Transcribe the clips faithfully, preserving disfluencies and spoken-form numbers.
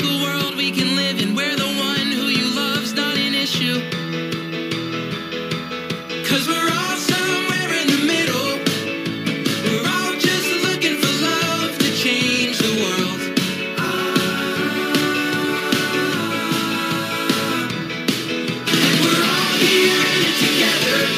a world we can live in where the one who you love's not an issue. 'Cause we're all somewhere in the middle. We're all just looking for love to change the world. And we're all here in it together.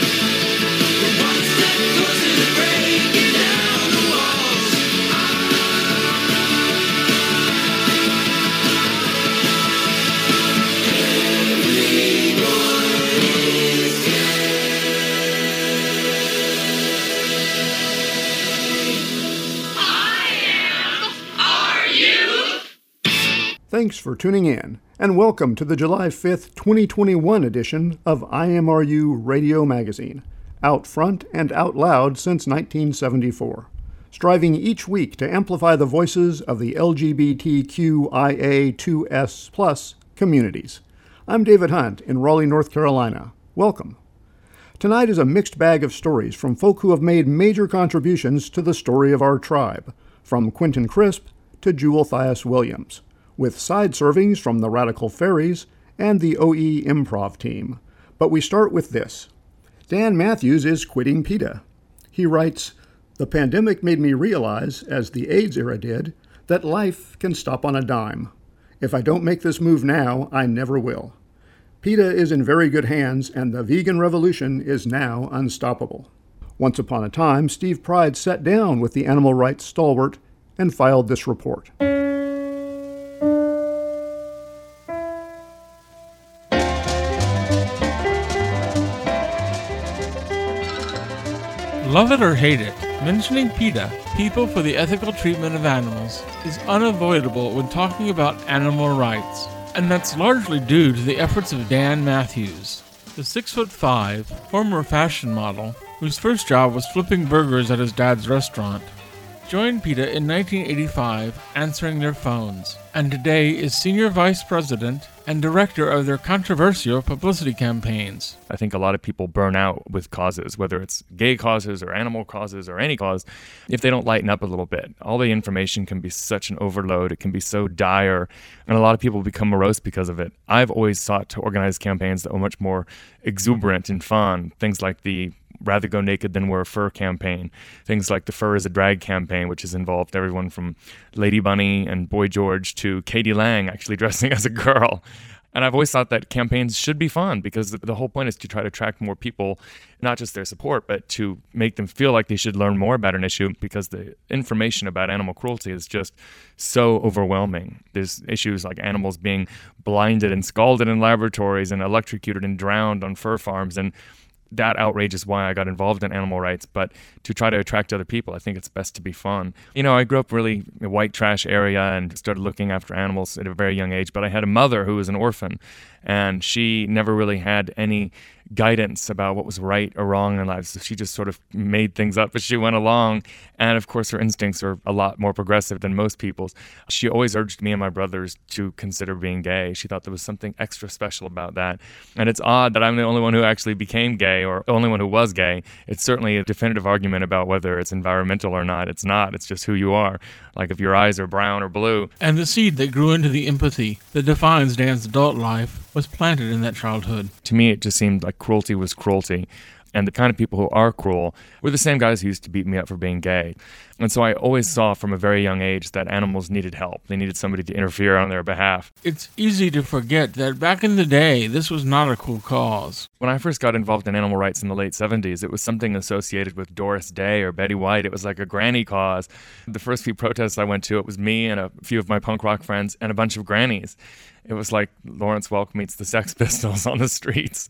Thanks for tuning in, and welcome to the July fifth, twenty twenty-one edition of I M R U Radio Magazine, out front and out loud since nineteen seventy-four, striving each week to amplify the voices of the L G B T Q I A two S plus communities. I'm David Hunt in Raleigh, North Carolina. Welcome. Tonight is a mixed bag of stories from folk who have made major contributions to the story of our tribe, from Quentin Crisp to Jewel Thias Williams, with side servings from the Radical Fairies and the O E Improv team. But we start with this. Dan Matthews is quitting PETA. He writes, "The pandemic made me realize, as the AIDS era did, that life can stop on a dime. If I don't make this move now, I never will. PETA is in very good hands, and the vegan revolution is now unstoppable." Once upon a time, Steve Pride sat down with the animal rights stalwart and filed this report. Love it or hate it, mentioning PETA, People for the Ethical Treatment of Animals, is unavoidable when talking about animal rights, and that's largely due to the efforts of Dan Matthews, the six foot five former fashion model whose first job was flipping burgers at his dad's restaurant. Joined PETA in nineteen eighty-five, answering their phones, and today is senior vice president and director of their controversial publicity campaigns. I think a lot of people burn out with causes, whether it's gay causes or animal causes or any cause, if they don't lighten up a little bit. All the information can be such an overload. It can be so dire, and a lot of people become morose because of it. I've always sought to organize campaigns that were much more exuberant and fun, things like the Rather Go Naked Than Wear a Fur campaign, things like the Fur is a Drag campaign, which has involved everyone from Lady Bunny and Boy George to Katie Lang actually dressing as a girl. And I've always thought that campaigns should be fun, because the whole point is to try to attract more people, not just their support, but to make them feel like they should learn more about an issue, because the information about animal cruelty is just so overwhelming. There's issues like animals being blinded and scalded in laboratories and electrocuted and drowned on fur farms, and that outrage is why I got involved in animal rights. But to try to attract other people, I think it's best to be fun. You know, I grew up really in a white trash area and started looking after animals at a very young age, but I had a mother who was an orphan, and she never really had any guidance about what was right or wrong in life. So she just sort of made things up as she went along. And of course, her instincts are a lot more progressive than most people's. She always urged me and my brothers to consider being gay. She thought there was something extra special about that. And it's odd that I'm the only one who actually became gay, or the only one who was gay. It's certainly a definitive argument about whether it's environmental or not. It's not. It's just who you are. Like if your eyes are brown or blue. And the seed that grew into the empathy that defines Dan's adult life was planted in that childhood. To me, it just seemed like cruelty was cruelty. And the kind of people who are cruel were the same guys who used to beat me up for being gay. And so I always saw from a very young age that animals needed help. They needed somebody to interfere on their behalf. It's easy to forget that back in the day, this was not a cool cause. When I first got involved in animal rights in the late seventies, it was something associated with Doris Day or Betty White. It was like a granny cause. The first few protests I went to, it was me and a few of my punk rock friends and a bunch of grannies. It was like Lawrence Welk meets the Sex Pistols on the streets.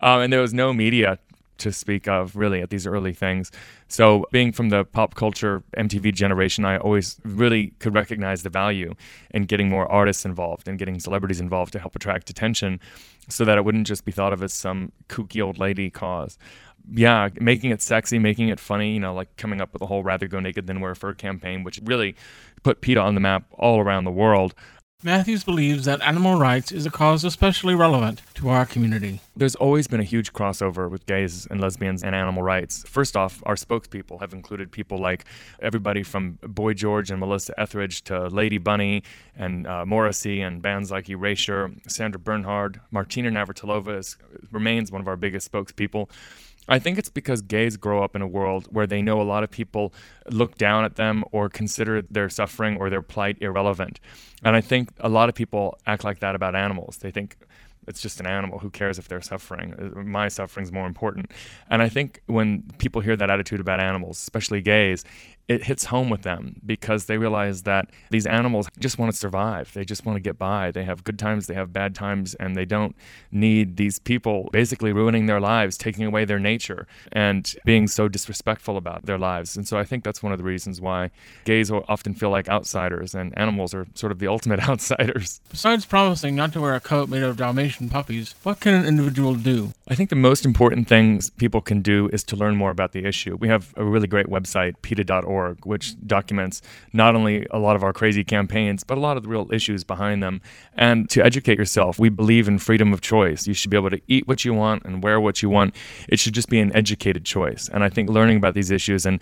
Um, and there was no media to speak of, really, at these early things. So being from the pop culture M T V generation, I always really could recognize the value in getting more artists involved and getting celebrities involved to help attract attention, so that it wouldn't just be thought of as some kooky old lady cause. yeah, making it sexy, making it funny, you know, like coming up with the whole rather go naked than wear fur campaign, which really put PETA on the map all around the world. Matthews believes that animal rights is a cause especially relevant to our community. There's always been a huge crossover with gays and lesbians and animal rights. First off, our spokespeople have included people like everybody from Boy George and Melissa Etheridge to Lady Bunny and uh, Morrissey and bands like Erasure. Sandra Bernhard, Martina Navratilova is, remains one of our biggest spokespeople. I think it's because gays grow up in a world where they know a lot of people look down at them or consider their suffering or their plight irrelevant. And I think a lot of people act like that about animals. They think it's just an animal. Who cares if they're suffering? My suffering's more important. And I think when people hear that attitude about animals, especially gays, it hits home with them because they realize that these animals just want to survive. They just want to get by. They have good times, they have bad times, and they don't need these people basically ruining their lives, taking away their nature, and being so disrespectful about their lives. And so I think that's one of the reasons why gays often feel like outsiders, and animals are sort of the ultimate outsiders. Besides promising not to wear a coat made of Dalmatian puppies, what can an individual do? I think the most important things people can do is to learn more about the issue. We have a really great website, PETA dot org. Which documents not only a lot of our crazy campaigns, but a lot of the real issues behind them. And to educate yourself, we believe in freedom of choice. You should be able to eat what you want and wear what you want. It should just be an educated choice. And I think learning about these issues and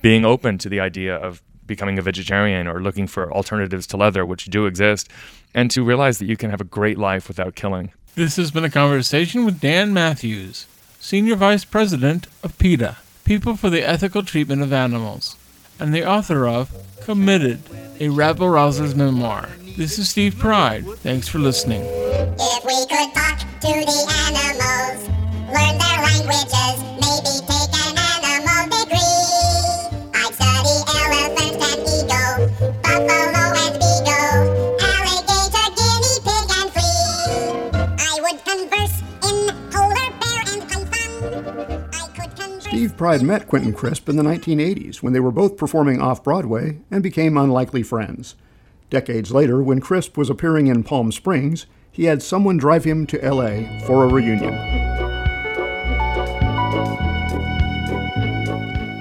being open to the idea of becoming a vegetarian or looking for alternatives to leather, which do exist, and to realize that you can have a great life without killing. This has been a conversation with Dan Matthews, Senior Vice President of PETA, People for the Ethical Treatment of Animals, and the author of Committed, a rabble rouser's memoir. This is Steve Pride. Thanks for listening. If we could talk to the animals, learn their languages, maybe take an animal degree. I'd study elephant and eagle, buffalo and beagle, alligator, guinea pig and flea. I would converse in polar bear and python. I could converse... Steve Pride met Quentin Crisp in the nineteen eighties when they were both performing off-Broadway and became unlikely friends. Decades later, when Crisp was appearing in Palm Springs, he had someone drive him to L A for a reunion.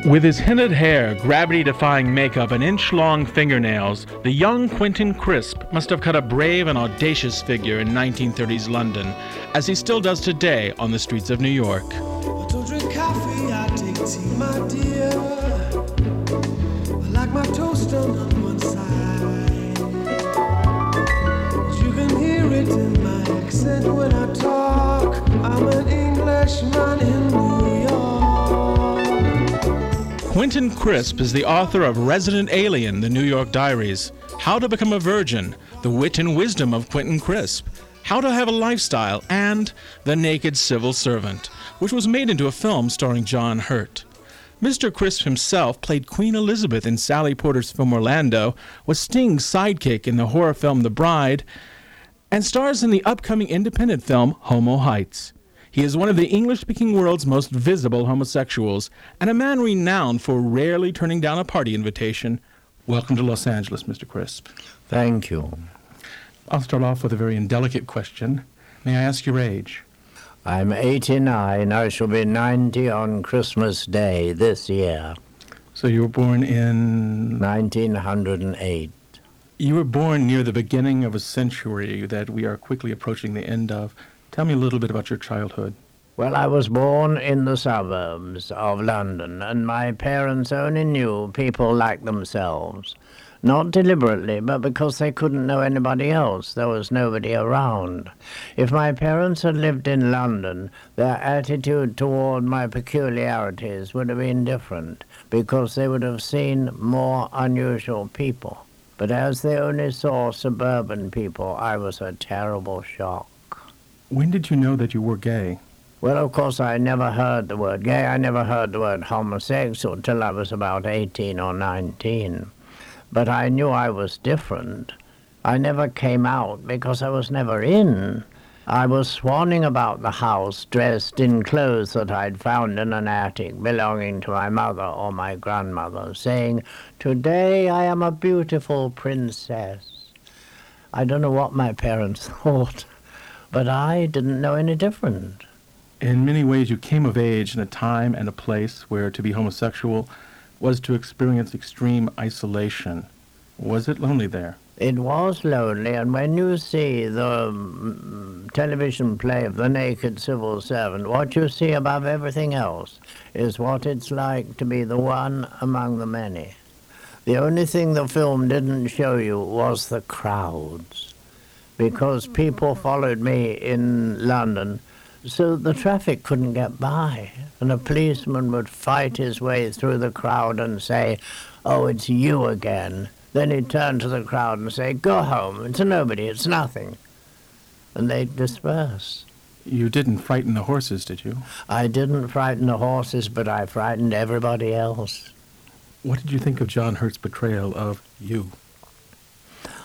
With his hennaed hair, gravity-defying makeup, and inch-long fingernails, the young Quentin Crisp must have cut a brave and audacious figure in nineteen thirties London, as he still does today on the streets of New York. See, my dear, I like my toast on one side. You can hear it in my accent when I talk. I'm an Englishman in New York. Quentin Crisp is the author of Resident Alien, The New York Diaries, How to Become a Virgin, The Wit and Wisdom of Quentin Crisp, How to Have a Lifestyle, and The Naked Civil Servant, which was made into a film starring John Hurt. Mister Crisp himself played Queen Elizabeth in Sally Porter's film Orlando, was Sting's sidekick in the horror film The Bride, and stars in the upcoming independent film Homo Heights. He is one of the English-speaking world's most visible homosexuals, and a man renowned for rarely turning down a party invitation. Welcome to Los Angeles, Mister Crisp. Thank you. I'll start off with a very indelicate question. May I ask your age? I'm eighty-nine. I shall be ninety on Christmas Day this year. So you were born in... nineteen oh eight. You were born near the beginning of a century that we are quickly approaching the end of. Tell me a little bit about your childhood. Well, I was born in the suburbs of London, and my parents only knew people like themselves. Not deliberately, but because they couldn't know anybody else. There was nobody around. If my parents had lived in London, their attitude toward my peculiarities would have been different, because they would have seen more unusual people. But as they only saw suburban people, I was a terrible shock. When did you know that you were gay? Well, of course, I never heard the word gay. I never heard the word homosexual till I was about eighteen or nineteen. But I knew I was different. I never came out because I was never in. I was swanning about the house dressed in clothes that I'd found in an attic belonging to my mother or my grandmother, saying, "Today I am a beautiful princess." I don't know what my parents thought, but I didn't know any different. in many ways you came of age in a time and a place where to be homosexual was to experience extreme isolation. Was it lonely there? It was lonely, and when you see the um, television play of The Naked Civil Servant, what you see above everything else is what it's like to be the one among the many. The only thing the film didn't show you was the crowds, because people followed me in London so the traffic couldn't get by, and a policeman would fight his way through the crowd and say, "Oh, it's you again." Then he'd turn to the crowd and say, "Go home, it's a nobody, it's nothing." And they'd disperse. You didn't frighten the horses, did you? I didn't frighten the horses, but I frightened everybody else. What did you think of John Hurt's portrayal of you?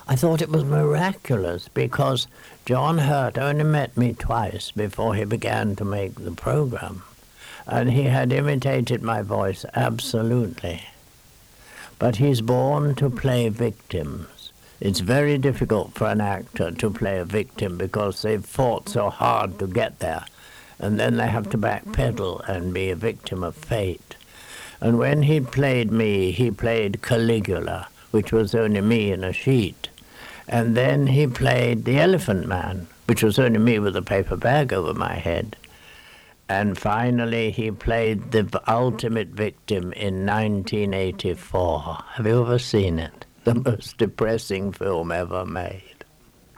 I thought it was miraculous, because John Hurt only met me twice before he began to make the program, and he had imitated my voice absolutely. But he's born to play victims. It's very difficult for an actor to play a victim because they've fought so hard to get there, and then they have to backpedal and be a victim of fate. And when he played me, he played Caligula, which was only me in a sheet. And then he played the Elephant Man, which was only me with a paper bag over my head. And finally, he played The Ultimate Victim in nineteen eighty-four. Have you ever seen it? The most depressing film ever made.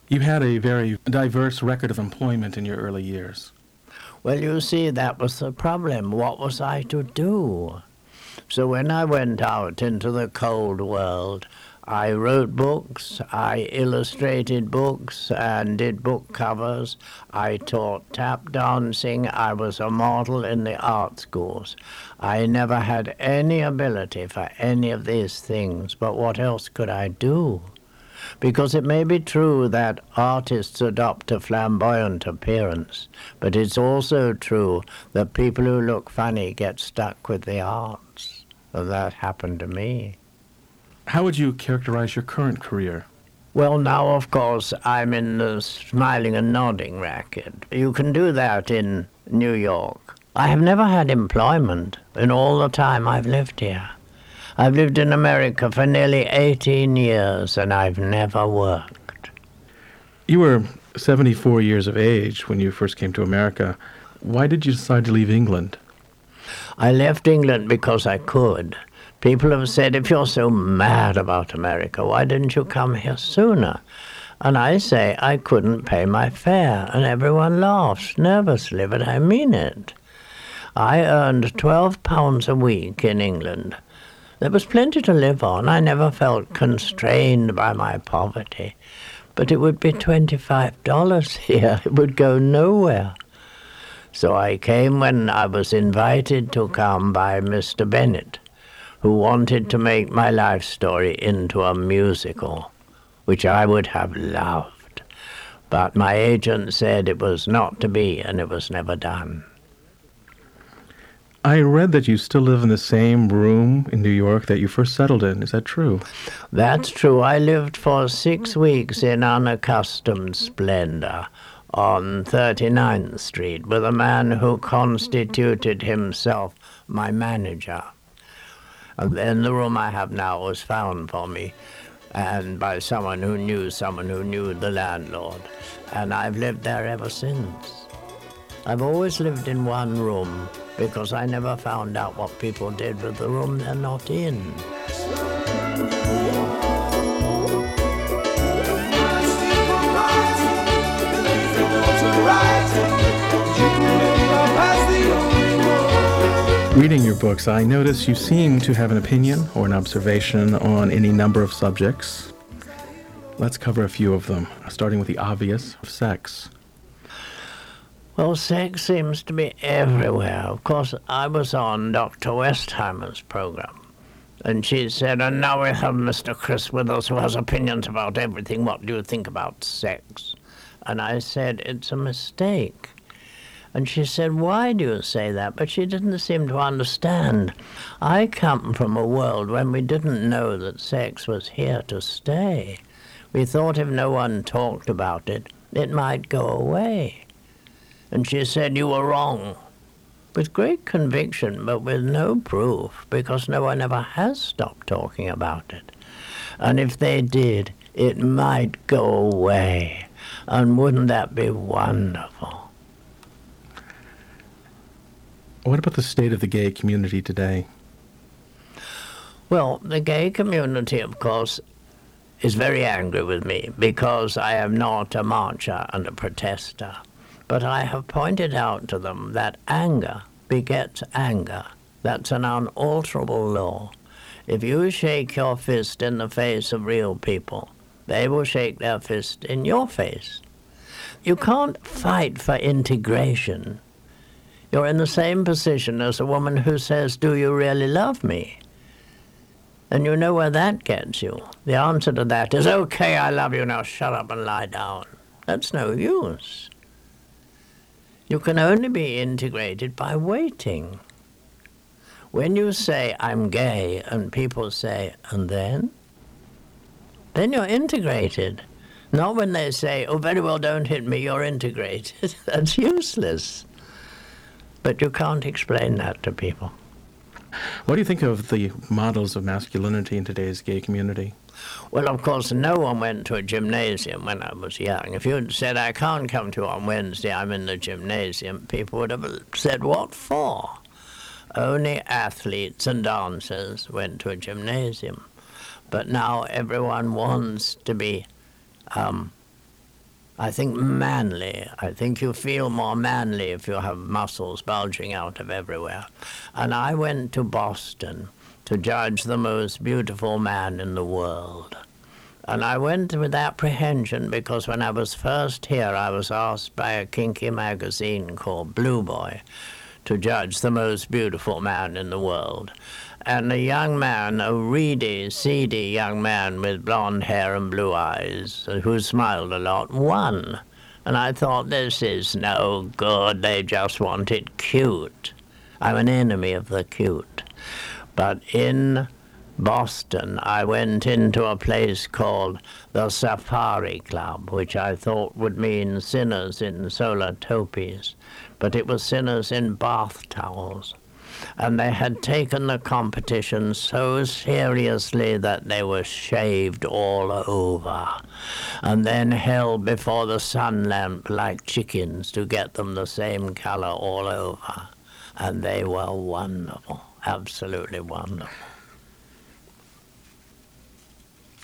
You had a very diverse record of employment in your early years. Well, you see, that was the problem. What was I to do? So when I went out into the cold world, I wrote books, I illustrated books and did book covers, I taught tap dancing, I was a model in the art schools. I never had any ability for any of these things, but what else could I do? Because it may be true that artists adopt a flamboyant appearance, but it's also true that people who look funny get stuck with the arts, and that happened to me. How would you characterize your current career? Well, now, of course, I'm in the smiling and nodding racket. You can do that in New York. I have never had employment in all the time I've lived here. I've lived in America for nearly eighteen years, and I've never worked. You were seventy-four years of age when you first came to America. Why did you decide to leave England? I left England because I could. People have said, "If you're so mad about America, why didn't you come here sooner?" And I say, I couldn't pay my fare, and everyone laughs nervously, but I mean it. I earned twelve pounds a week in England. There was plenty to live on. I never felt constrained by my poverty. But it would be twenty-five dollars here. It would go nowhere. So I came when I was invited to come by Mister Bennett, who wanted to make my life story into a musical, which I would have loved. But my agent said it was not to be, and it was never done. I read that you still live in the same room in New York that you first settled in. Is that true? That's true. I lived for six weeks in unaccustomed splendor on thirty-ninth Street with a man who constituted himself my manager. And then the room I have now was found for me, and by someone who knew someone who knew the landlord. And I've lived there ever since. I've always lived in one room, because I never found out what people did with the room they're not in. Reading your books, I notice you seem to have an opinion or an observation on any number of subjects. Let's cover a few of them, starting with the obvious, sex. Well, sex seems to be everywhere. Of course, I was on Doctor Westheimer's program, and she said, "And now we have Mister Crisp with us, who has opinions about everything. What do you think about sex?" And I said, "It's a mistake." And she said, "Why do you say that?" But she didn't seem to understand. I come from a world when we didn't know that sex was here to stay. We thought if no one talked about it, it might go away. and she said you were wrong. With great conviction, but with no proof, because no one ever has stopped talking about it. And if they did, it might go away. And wouldn't that be wonderful? What about the state of the gay community today? Well, the gay community, of course, is very angry with me because I am not a marcher and a protester. But I have pointed out to them that anger begets anger. That's an unalterable law. If you shake your fist in the face of real people, they will shake their fist in your face. You can't fight for integration. You're in the same position as a woman who says, "Do you really love me?" And you know where that gets you. The answer to that is, "Okay, I love you, now shut up and lie down." That's no use. You can only be integrated by waiting. When you say, "I'm gay," and people say, "and then?" Then you're integrated. Not when they say, "Oh, very well, don't hit me, you're integrated." That's useless. But you can't explain that to people. What do you think of the models of masculinity in today's gay community? Well, of course, no one went to a gymnasium when I was young. If you had said, "I can't come to you on Wednesday, I'm in the gymnasium," people would have said, "What for?" Only athletes and dancers went to a gymnasium. But now everyone wants to be, um, I think, manly. I think you feel more manly if you have muscles bulging out of everywhere. And I went to Boston to judge the most beautiful man in the world. And I went with apprehension because when I was first here, I was asked by a kinky magazine called Blue Boy to judge the most beautiful man in the world. And a young man, a reedy, seedy young man with blonde hair and blue eyes, who smiled a lot, won. And I thought, this is no good, they just want it cute. I'm an enemy of the cute. But in Boston, I went into a place called the Safari Club, which I thought would mean sinners in solar topies, but it was sinners in bath towels. And they had taken the competition so seriously that they were shaved all over and then held before the sun lamp like chickens to get them the same color all over. And they were wonderful. Absolutely wonderful.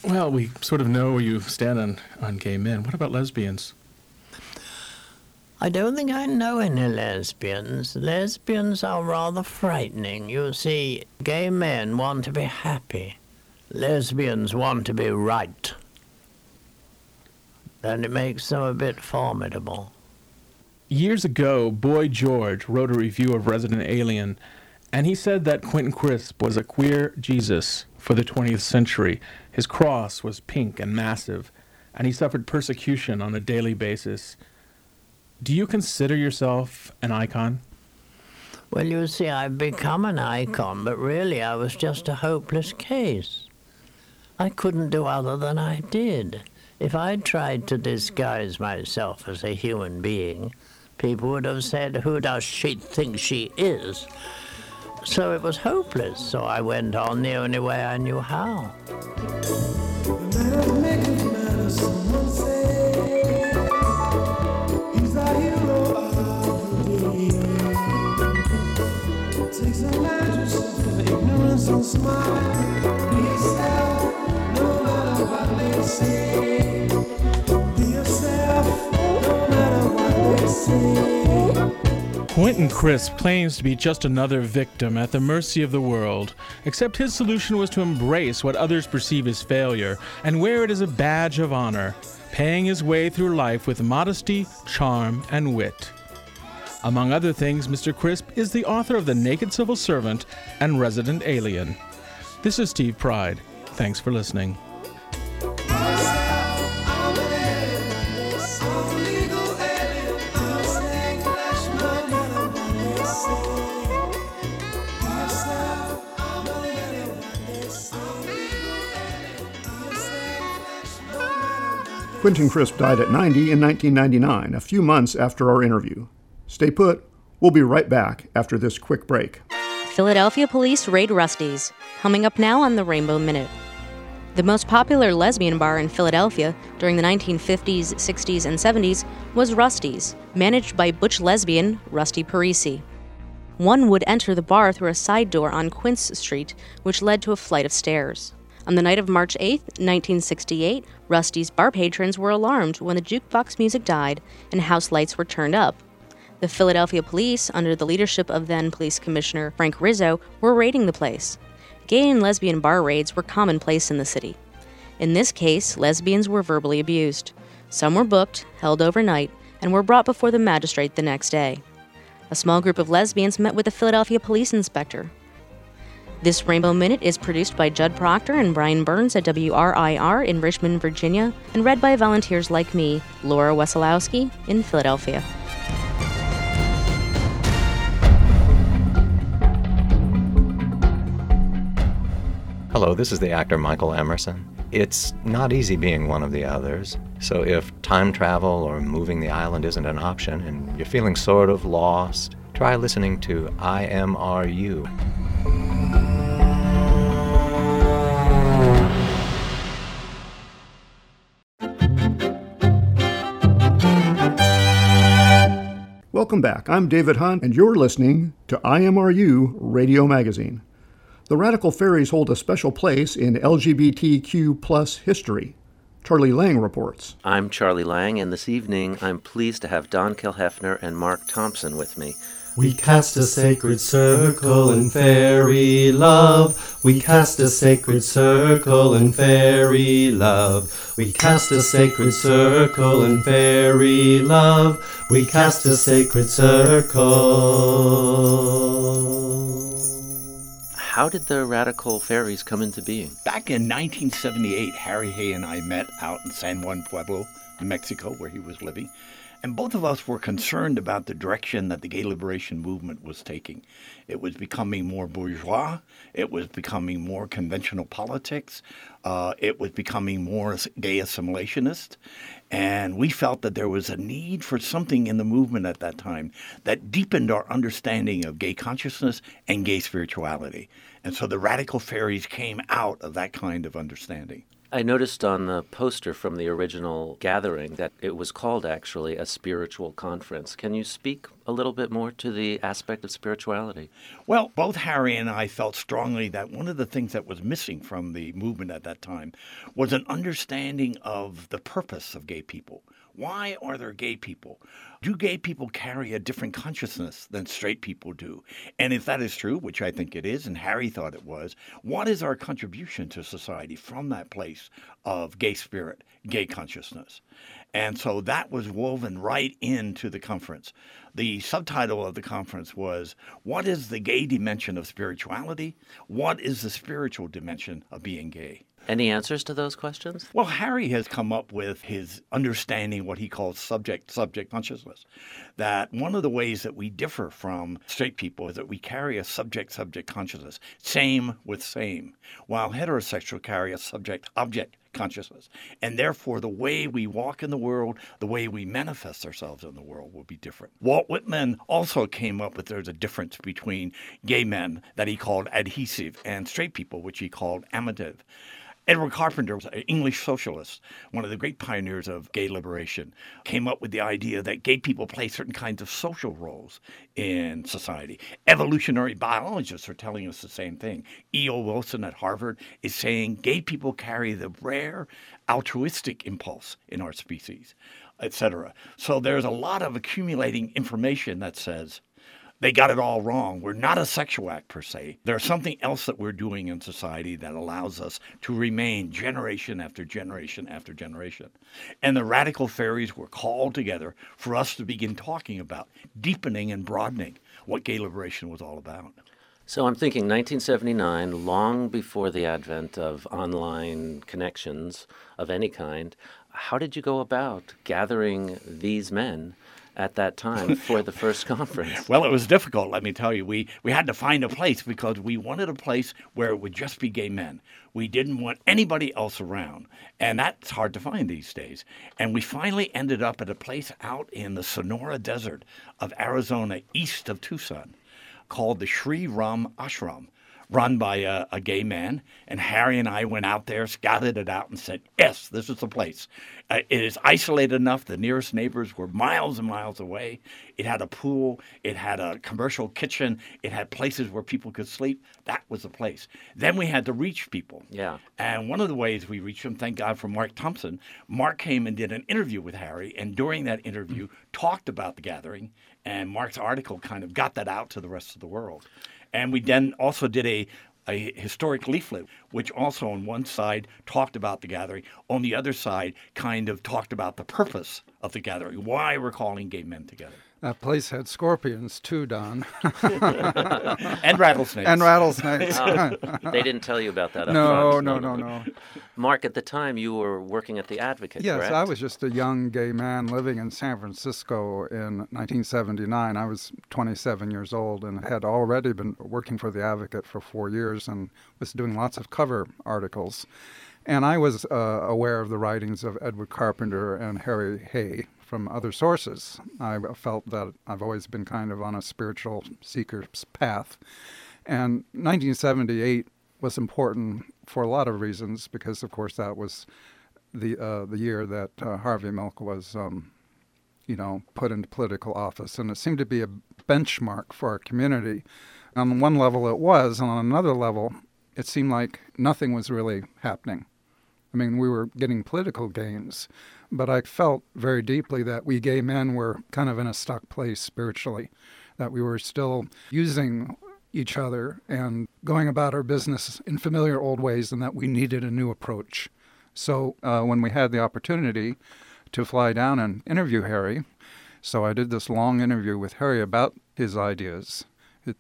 Well, we sort of know where you stand on, on gay men. What about lesbians? I don't think I know any lesbians. Lesbians are rather frightening. You see, gay men want to be happy. Lesbians want to be right. And it makes them a bit formidable. Years ago, Boy George wrote a review of Resident Alien, and he said that Quentin Crisp was a queer Jesus for the twentieth century. His cross was pink and massive, and he suffered persecution on a daily basis. Do you consider yourself an icon? Well, you see, I've become an icon, but really I was just a hopeless case. I couldn't do other than I did. If I tried to disguise myself as a human being, people would have said, "Who does she think she is?" So it was hopeless, so I went on the only way I knew how. Quentin Crisp claims to be just another victim at the mercy of the world, except his solution was to embrace what others perceive as failure and wear it as a badge of honor, paying his way through life with modesty, charm, and wit. Among other things, Mister Crisp is the author of The Naked Civil Servant and Resident Alien. This is Steve Pride. Thanks for listening. Quentin Crisp died at ninety in nineteen ninety-nine, a few months after our interview. Stay put. We'll be right back after this quick break. Philadelphia police raid Rusty's, coming up now on the Rainbow Minute. The most popular lesbian bar in Philadelphia during the nineteen fifties, sixties, and seventies was Rusty's, managed by butch lesbian Rusty Parisi. One would enter the bar through a side door on Quince Street, which led to a flight of stairs. On the night of March eighth, nineteen sixty-eight, Rusty's bar patrons were alarmed when the jukebox music died and house lights were turned up. The Philadelphia police, under the leadership of then Police Commissioner Frank Rizzo, were raiding the place. Gay and lesbian bar raids were commonplace in the city. In this case, lesbians were verbally abused. Some were booked, held overnight, and were brought before the magistrate the next day. A small group of lesbians met with the Philadelphia police inspector. This Rainbow Minute is produced by Judd Proctor and Brian Burns at W R I R in Richmond, Virginia, and read by volunteers like me, Laura Wesolowski, in Philadelphia. Hello, this is the actor Michael Emerson. It's not easy being one of the others, so if time travel or moving the island isn't an option and you're feeling sort of lost, try listening to I M R U. Welcome back. I'm David Hunt, and you're listening to I M R U Radio Magazine. The Radical Fairies hold a special place in L G B T Q plus history. Charlie Lang reports. I'm Charlie Lang, and this evening I'm pleased to have Don Kilhefner and Mark Thompson with me. We cast a sacred circle in fairy love. We cast a sacred circle in fairy love. We cast a sacred circle in fairy love. We cast a sacred circle. How did the Radical Fairies come into being? Back in nineteen seventy-eight, Harry Hay and I met out in San Juan Pueblo, New Mexico, where he was living. And both of us were concerned about the direction that the gay liberation movement was taking. It was becoming more bourgeois. It was becoming more conventional politics. Uh, it was becoming more gay assimilationist. And we felt that there was a need for something in the movement at that time that deepened our understanding of gay consciousness and gay spirituality. And so the Radical Fairies came out of that kind of understanding. I noticed on the poster from the original gathering that it was called, actually, a spiritual conference. Can you speak a little bit more to the aspect of spirituality? Well, both Harry and I felt strongly that one of the things that was missing from the movement at that time was an understanding of the purpose of gay people. Why are there gay people? Do gay people carry a different consciousness than straight people do? And if that is true, which I think it is, and Harry thought it was, what is our contribution to society from that place of gay spirit, gay consciousness? And so that was woven right into the conference. The subtitle of the conference was, what is the gay dimension of spirituality? What is the spiritual dimension of being gay? Any answers to those questions? Well, Harry has come up with his understanding what he calls subject-subject consciousness, that one of the ways that we differ from straight people is that we carry a subject-subject consciousness, same with same, while heterosexual carry a subject-object consciousness. And therefore, the way we walk in the world, the way we manifest ourselves in the world will be different. Walt Whitman also came up with there's a difference between gay men that he called adhesive and straight people, which he called amative. Edward Carpenter was an English socialist, one of the great pioneers of gay liberation, came up with the idea that gay people play certain kinds of social roles in society. Evolutionary biologists are telling us the same thing. E O. Wilson at Harvard is saying gay people carry the rare altruistic impulse in our species, et cetera. So there's a lot of accumulating information that says, they got it all wrong. We're not a sexual act per se. There's something else that we're doing in society that allows us to remain generation after generation after generation. And the Radical Fairies were called together for us to begin talking about deepening and broadening what gay liberation was all about. So I'm thinking nineteen seventy-nine, long before the advent of online connections of any kind, how did you go about gathering these men at that time for the first conference? Well, it was difficult, let me tell you. We we had to find a place because we wanted a place where it would just be gay men. We didn't want anybody else around, and that's hard to find these days. And we finally ended up at a place out in the Sonora Desert of Arizona, east of Tucson, called the Sri Ram Ashram, run by a, a gay man. And Harry and I went out there, scouted it out, and said, yes, this is the place. Uh, it is isolated enough. The nearest neighbors were miles and miles away. It had a pool. It had a commercial kitchen. It had places where people could sleep. That was the place. Then we had to reach people. Yeah. And one of the ways we reached them, thank God for Mark Thompson, Mark came and did an interview with Harry, and during that interview talked about the gathering, and Mark's article kind of got that out to the rest of the world. And we then also did a, a historic leaflet, which also on one side talked about the gathering. On the other side, kind of talked about the purpose of the gathering, why we're calling gay men together. That place had scorpions, too, Don. And rattlesnakes. And rattlesnakes. Oh, they didn't tell you about that up no, front. No, no, no, no. Mark, at the time, you were working at The Advocate, yes, correct? Yes, I was just a young gay man living in San Francisco in nineteen seventy-nine. I was twenty-seven years old and had already been working for The Advocate for four years and was doing lots of cover articles. And I was uh, aware of the writings of Edward Carpenter and Harry Hay from other sources. I felt that I've always been kind of on a spiritual seeker's path. And nineteen seventy-eight was important for a lot of reasons because, of course, that was the uh, the year that uh, Harvey Milk was, um, you know, put into political office. And it seemed to be a benchmark for our community. On one level it was, and on another level it seemed like nothing was really happening. I mean, we were getting political gains, but I felt very deeply that we gay men were kind of in a stuck place spiritually, that we were still using each other and going about our business in familiar old ways, and that we needed a new approach. So uh, when we had the opportunity to fly down and interview Harry, so I did this long interview with Harry about his ideas,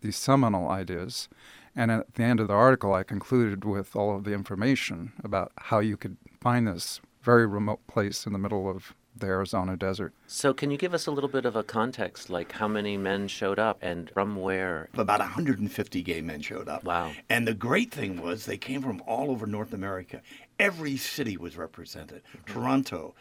these seminal ideas. And at the end of the article, I concluded with all of the information about how you could find this very remote place in the middle of the Arizona desert. So can you give us a little bit of a context, like how many men showed up and from where? About one hundred fifty gay men showed up. Wow. And the great thing was they came from all over North America. Every city was represented. Mm-hmm. Toronto,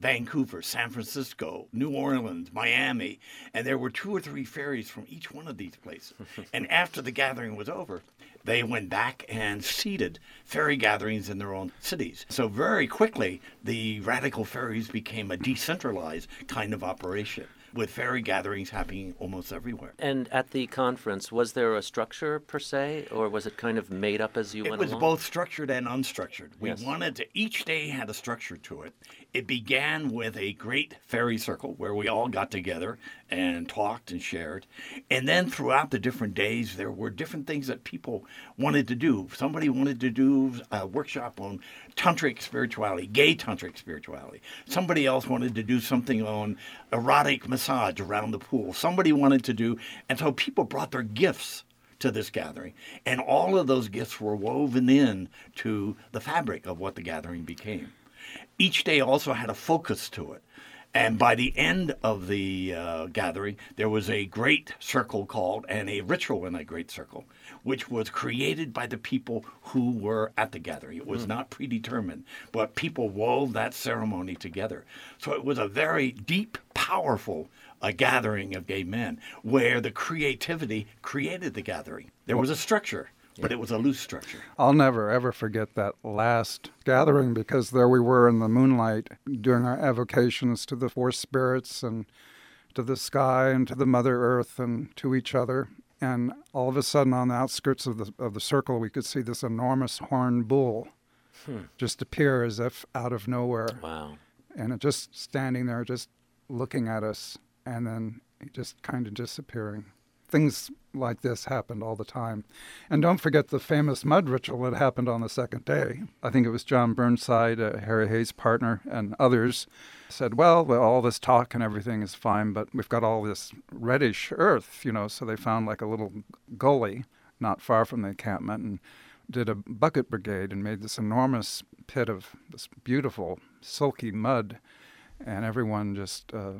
Vancouver, San Francisco, New Orleans, Miami, and there were two or three ferries from each one of these places. And after the gathering was over, they went back and seeded ferry gatherings in their own cities. So very quickly, the Radical Fairies became a decentralized kind of operation, with fairy gatherings happening almost everywhere. And at the conference, was there a structure per se, or was it kind of made up as you it went along? It was both structured and unstructured. We yes. wanted to, each day had a structure to it. It began with a great fairy circle where we all got together and talked and shared. And then throughout the different days, there were different things that people wanted to do. Somebody wanted to do a workshop on tantric spirituality, gay tantric spirituality. Somebody else wanted to do something on erotic massage around the pool. Somebody wanted to do, and so people brought their gifts to this gathering. And all of those gifts were woven in to the fabric of what the gathering became. Each day also had a focus to it. And by the end of the uh, gathering, there was a great circle called, and a ritual in a great circle, which was created by the people who were at the gathering. It was mm. not predetermined, but people wove that ceremony together. So it was a very deep, powerful a gathering of gay men where the creativity created the gathering. There was a structure. Yeah. But it was a loose structure. I'll never, ever forget that last gathering because there we were in the moonlight doing our avocations to the four spirits and to the sky and to the Mother Earth and to each other. And all of a sudden on the outskirts of the of the circle, we could see this enormous horned bull hmm. just appear as if out of nowhere. Wow. And it just standing there, just looking at us, and then just kind of disappearing. Things like this happened all the time. And don't forget the famous mud ritual that happened on the second day. I think it was John Burnside, uh, Harry Hay's partner, and others said, well, all this talk and everything is fine, but we've got all this reddish earth, you know, so they found like a little gully not far from the encampment and did a bucket brigade and made this enormous pit of this beautiful, silky mud, and everyone just uh,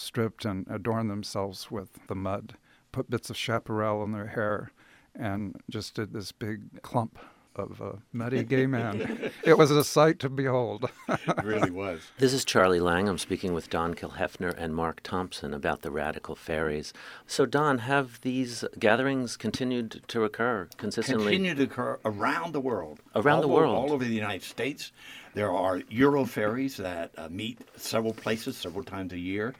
stripped and adorned themselves with the mud, put bits of chaparral in their hair, and just did this big clump of a muddy gay man. It was a sight to behold. It really was. This is Charlie Lang. I'm speaking with Don Kilhefner and Mark Thompson about the Radical Fairies. So, Don, have these gatherings continued to occur consistently? Continue to occur around the world. Around all the world? All over the United States. There are Euro Fairies that uh, meet several places, several times a year.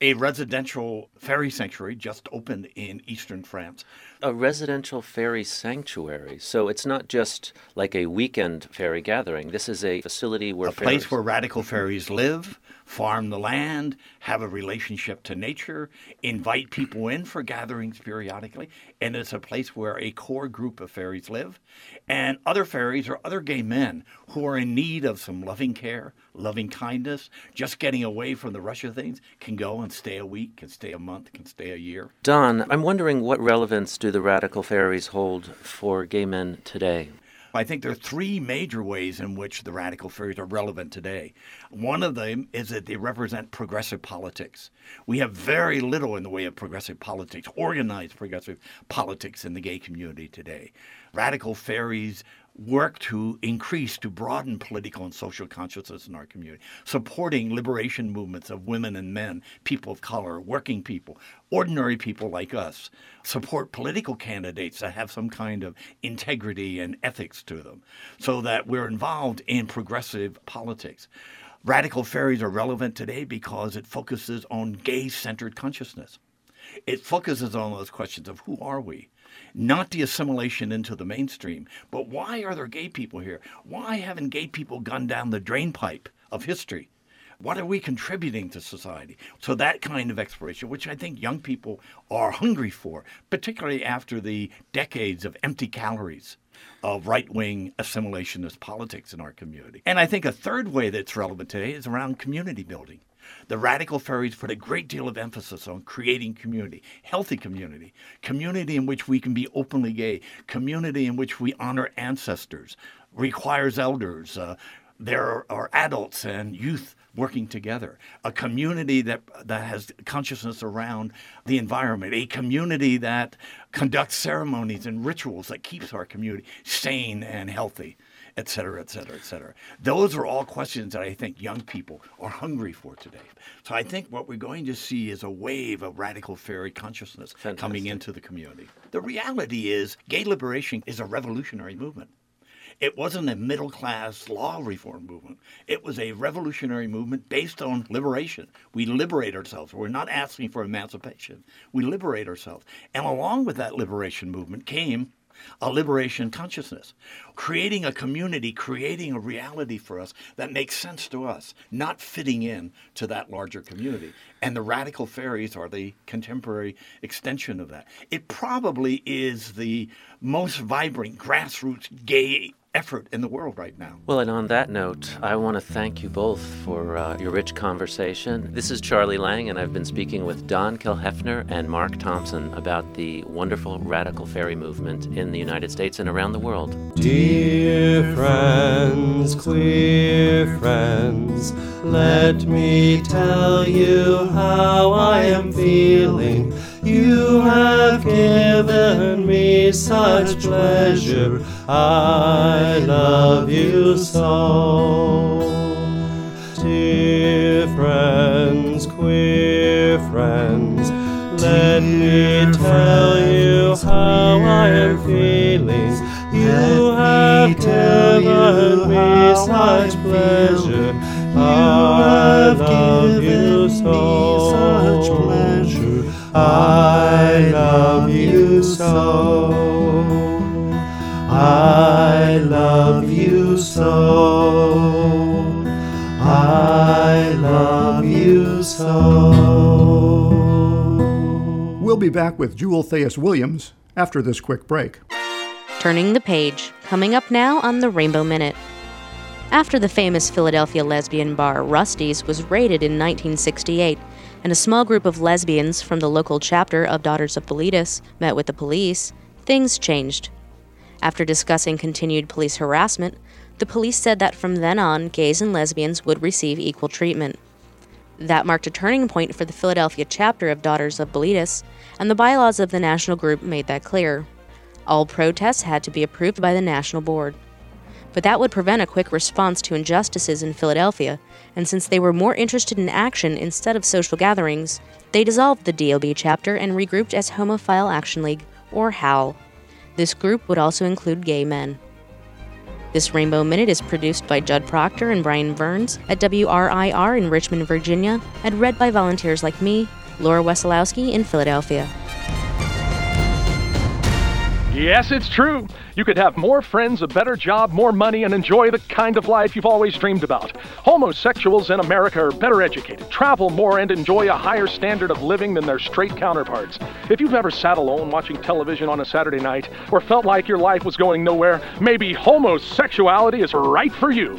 A residential fairy sanctuary just opened in eastern France. A residential fairy sanctuary. So it's not just like a weekend fairy gathering. This is a facility where a fairies... place where radical fairies live, farm the land, have a relationship to nature, invite people in for gatherings periodically, and it's a place where a core group of fairies live. And other fairies or other gay men who are in need of some loving care, loving kindness, just getting away from the rush of things, can go and stay a week, can stay a month, can stay a year. Don, I'm wondering, what relevance do the Radical Fairies hold for gay men today? I think there are three major ways in which the Radical Fairies are relevant today. One of them is that they represent progressive politics. We have very little in the way of progressive politics, organized progressive politics in the gay community today. Radical Fairies work to increase, to broaden political and social consciousness in our community, supporting liberation movements of women and men, people of color, working people, ordinary people like us, support political candidates that have some kind of integrity and ethics to them, so that we're involved in progressive politics. Radical Fairies are relevant today because it focuses on gay-centered consciousness. It focuses on those questions of who are we? Not the assimilation into the mainstream, but why are there gay people here? Why haven't gay people gone down the drainpipe of history? What are we contributing to society? So that kind of exploration, which I think young people are hungry for, particularly after the decades of empty calories of right-wing assimilationist politics in our community. And I think a third way that's relevant today is around community building. The Radical Fairies put a great deal of emphasis on creating community, healthy community, community in which we can be openly gay, community in which we honor ancestors, requires elders, uh, there are adults and youth working together, a community that that has consciousness around the environment, a community that conducts ceremonies and rituals that keeps our community sane and healthy, et cetera, et cetera, et cetera. Those are all questions that I think young people are hungry for today. So I think what we're going to see is a wave of radical fairy consciousness Fantastic. Coming into the community. The reality is gay liberation is a revolutionary movement. It wasn't a middle-class law reform movement. It was a revolutionary movement based on liberation. We liberate ourselves. We're not asking for emancipation. We liberate ourselves. And along with that liberation movement came a liberation consciousness, creating a community, creating a reality for us that makes sense to us, not fitting in to that larger community. And the Radical Fairies are the contemporary extension of that. It probably is the most vibrant grassroots gay effort in the world right now. Well, and on that note, I want to thank you both for uh, your rich conversation. This is Charlie Lang, and I've been speaking with Don Kilhefner and Mark Thompson about the wonderful Radical Fairy movement in the United States and around the world. Dear friends, queer friends, let me tell you how I am feeling. You have given me such pleasure. I love you so. Dear friends, queer friends, let me tell you how I am feeling. You have given me such pleasure. I love you so. I love you so. I love you so. I love you so. We'll be back with Jewel Thias Williams after this quick break. Turning the page, coming up now on the Rainbow Minute. After the famous Philadelphia lesbian bar Rusty's was raided in nineteen sixty-eight, and a small group of lesbians from the local chapter of Daughters of Bilitis met with the police, things changed. After discussing continued police harassment, the police said that from then on, gays and lesbians would receive equal treatment. That marked a turning point for the Philadelphia chapter of Daughters of Bilitis, and the bylaws of the national group made that clear. All protests had to be approved by the national board. But that would prevent a quick response to injustices in Philadelphia, and since they were more interested in action instead of social gatherings, they dissolved the D O B chapter and regrouped as Homophile Action League, or HOWL. This group would also include gay men. This Rainbow Minute is produced by Judd Proctor and Brian Burns at W R I R in Richmond, Virginia, and read by volunteers like me, Laura Wesolowski in Philadelphia. Yes, it's true. You could have more friends, a better job, more money, and enjoy the kind of life you've always dreamed about. Homosexuals in America are better educated, travel more, and enjoy a higher standard of living than their straight counterparts. If you've ever sat alone watching television on a Saturday night or felt like your life was going nowhere, maybe homosexuality is right for you.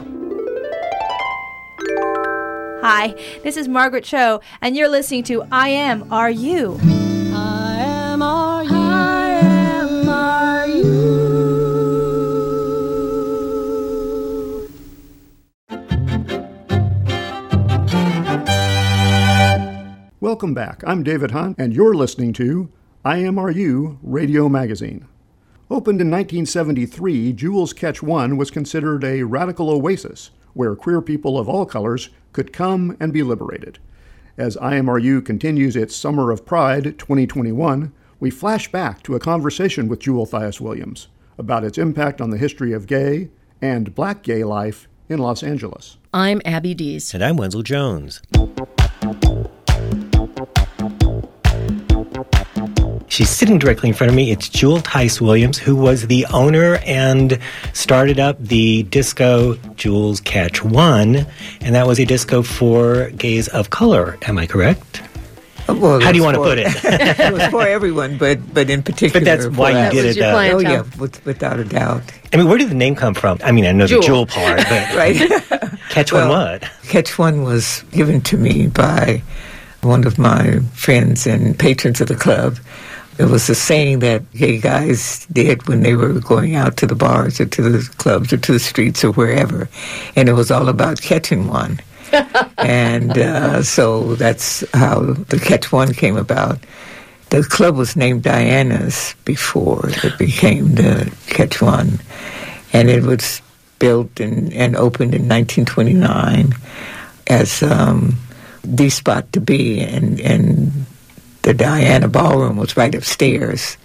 Hi, this is Margaret Cho, and you're listening to I Am Are You. I Am Are You. Welcome back. I'm David Hunt, and you're listening to I M R U Radio Magazine. Opened in nineteen seventy-three, Jewel's Catch One was considered a radical oasis where queer people of all colors could come and be liberated. As I M R U continues its Summer of Pride twenty twenty-one, we flash back to a conversation with Jewel Thias Williams about its impact on the history of gay and black gay life in Los Angeles. I'm Abby Dees. And I'm Wenzel Jones. She's sitting directly in front of me. It's Jewel Thias Williams, who was the owner and started up the disco Jewel's Catch One, and that was a disco for gays of color. Am I correct? Well, how do you want for, to put it? It was for everyone, but but in particular. But that's why that you did it, though. Oh, yeah, with, without a doubt. I mean, where did the name come from? I mean, I know Jewel. The Jewel part, but right? Catch well, One what? Catch One was given to me by one of my friends and patrons of the club. It was a saying that gay guys did when they were going out to the bars or to the clubs or to the streets or wherever, and it was all about catching one. and uh, so that's how the Catch One came about. The club was named Diana's before it became the Catch One, and it was built and, and opened in nineteen twenty-nine as um, the spot to be, and, and the Diana Ballroom was right upstairs.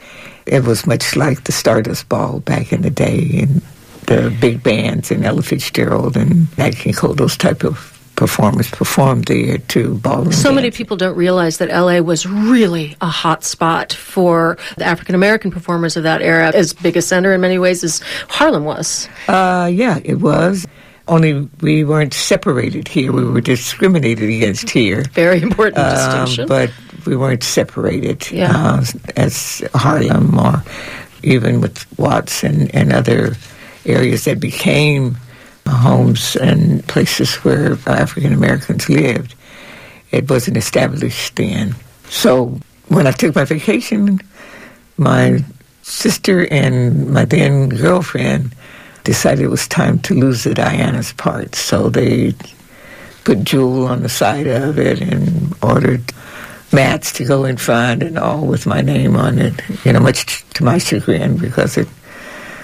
It was much like the Stardust Ball back in the day, and the big bands and Ella Fitzgerald and Nat King Cole, those type of performers performed there too. Ballroom so dance. Many people don't realize that L A was really a hot spot for the African American performers of that era, as big a center in many ways as Harlem was. Uh, yeah, it was. Only we weren't separated here. We were discriminated against here. Very important um, distinction. But we weren't separated yeah. uh, as Harlem or even with Watts and, and other areas that became homes and places where African Americans lived. It wasn't established then. So when I took my vacation, my sister and my then girlfriend decided it was time to lose the Diana's part. So they put Jewel on the side of it and ordered mats to go in front and all with my name on it, you know, much to my chagrin because it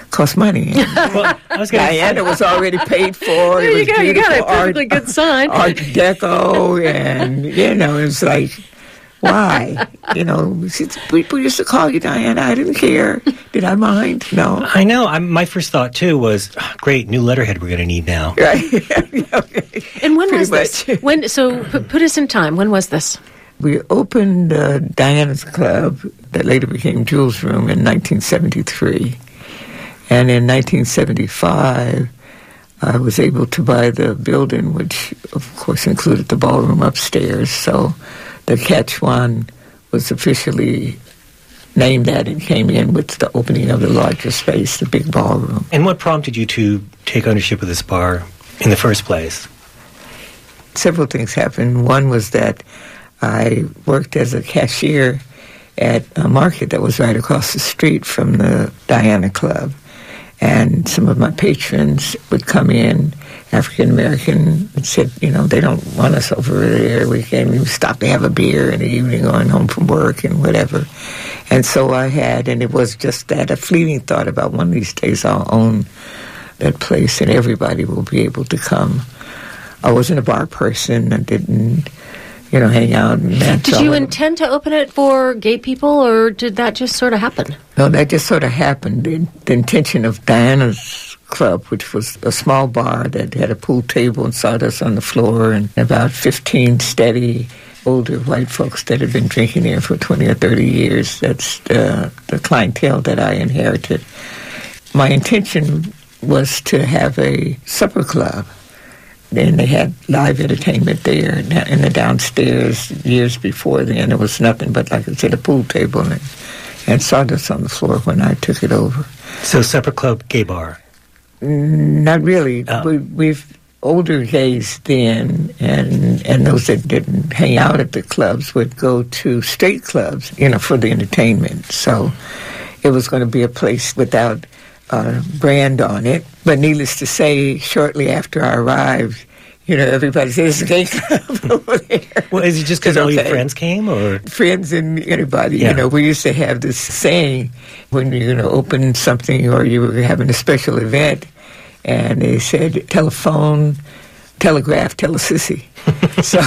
cost money. Well, I was gonna Diana was already paid for. There it was you go. You got a perfectly art, good sign. Art Deco, and you know, it was like, why? You know, people used to call you Diana. I didn't care. Did I mind? No. I know. I, my first thought too was, oh, great new letterhead we're going to need now. Right. Okay. And when Pretty was much. This? When? So p- put us in time. When was this? We opened uh, Diana's Club, that later became Jewel's Room, in nineteen seventy-three. And in nineteen seventy-five, I was able to buy the building, which, of course, included the ballroom upstairs. So the Catch One was officially named that and came in with the opening of the larger space, the big ballroom. And what prompted you to take ownership of this bar in the first place? Several things happened. One was that I worked as a cashier at a market that was right across the street from the Diana Club. And some of my patrons would come in African-American said, you know, they don't want us over there. We can't even stop to have a beer in the evening on home from work and whatever. And so I had, and it was just that, a fleeting thought about one of these days I'll own that place and everybody will be able to come. I wasn't a bar person. I didn't, you know, hang out. And that did you intend to open it for gay people, or did that just sort of happen? No, that just sort of happened. The, the intention of Diana's Club, which was a small bar that had a pool table and sawdust on the floor, and about fifteen steady older white folks that had been drinking there for twenty or thirty years. That's the, the clientele that I inherited. My intention was to have a supper club. Then they had live entertainment there in the downstairs. Years before then, there was nothing but, like I said, a pool table and, and sawdust on the floor when I took it over. So supper club, gay bar? Not really. Oh. We, we've older gays then, and and those that didn't hang out at the clubs would go to straight clubs, you know, for the entertainment. So it was going to be a place without Uh, brand on it. But needless to say, shortly after I arrived, you know, everybody said, it's a gay club over there. Well, is it just because all okay. your friends came, or? Friends and anybody, yeah. You know, we used to have this saying when you're going to open something or you were having a special event, and they said, telephone, telegraph, tell a sissy. So, it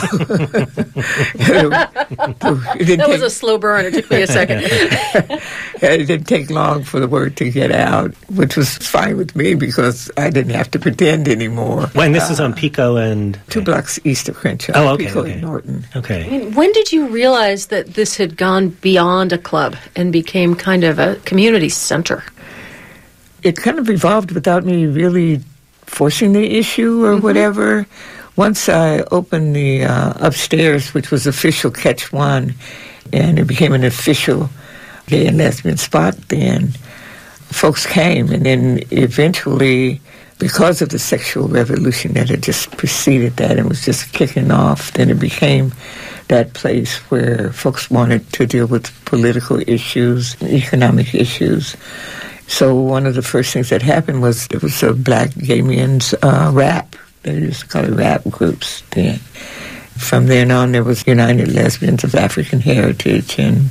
didn't that was take, a slow burn. It took me a second. It didn't take long for the word to get out, which was fine with me because I didn't have to pretend anymore. When this uh, is on Pico and two okay. blocks east of Crenshaw, oh, okay, Pico okay. and Norton. Okay. I mean, when did you realize that this had gone beyond a club and became kind of a community center? It kind of evolved without me really forcing the issue or mm-hmm. whatever. Once I opened the uh, upstairs, which was official Catch One, and it became an official gay and lesbian spot then, folks came. And then eventually, because of the sexual revolution that had just preceded that and was just kicking off, then it became that place where folks wanted to deal with political issues, economic issues. So one of the first things that happened was there was a black gay men's uh, rap. They used to call it rap groups then. From then on, there was United Lesbians of African Heritage and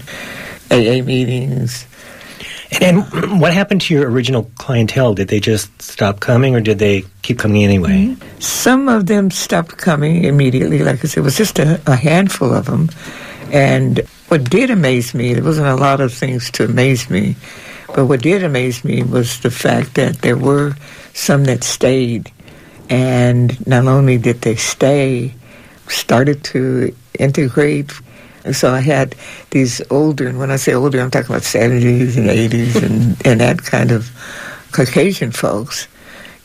A A meetings. And, and what happened to your original clientele? Did they just stop coming, or did they keep coming anyway? Some of them stopped coming immediately. Like I said, it was just a, a handful of them. And what did amaze me, there wasn't a lot of things to amaze me, but what did amaze me was the fact that there were some that stayed. And not only did they stay, started to integrate. And so I had these older, and when I say older, I'm talking about seventies and eighties and, and that kind of Caucasian folks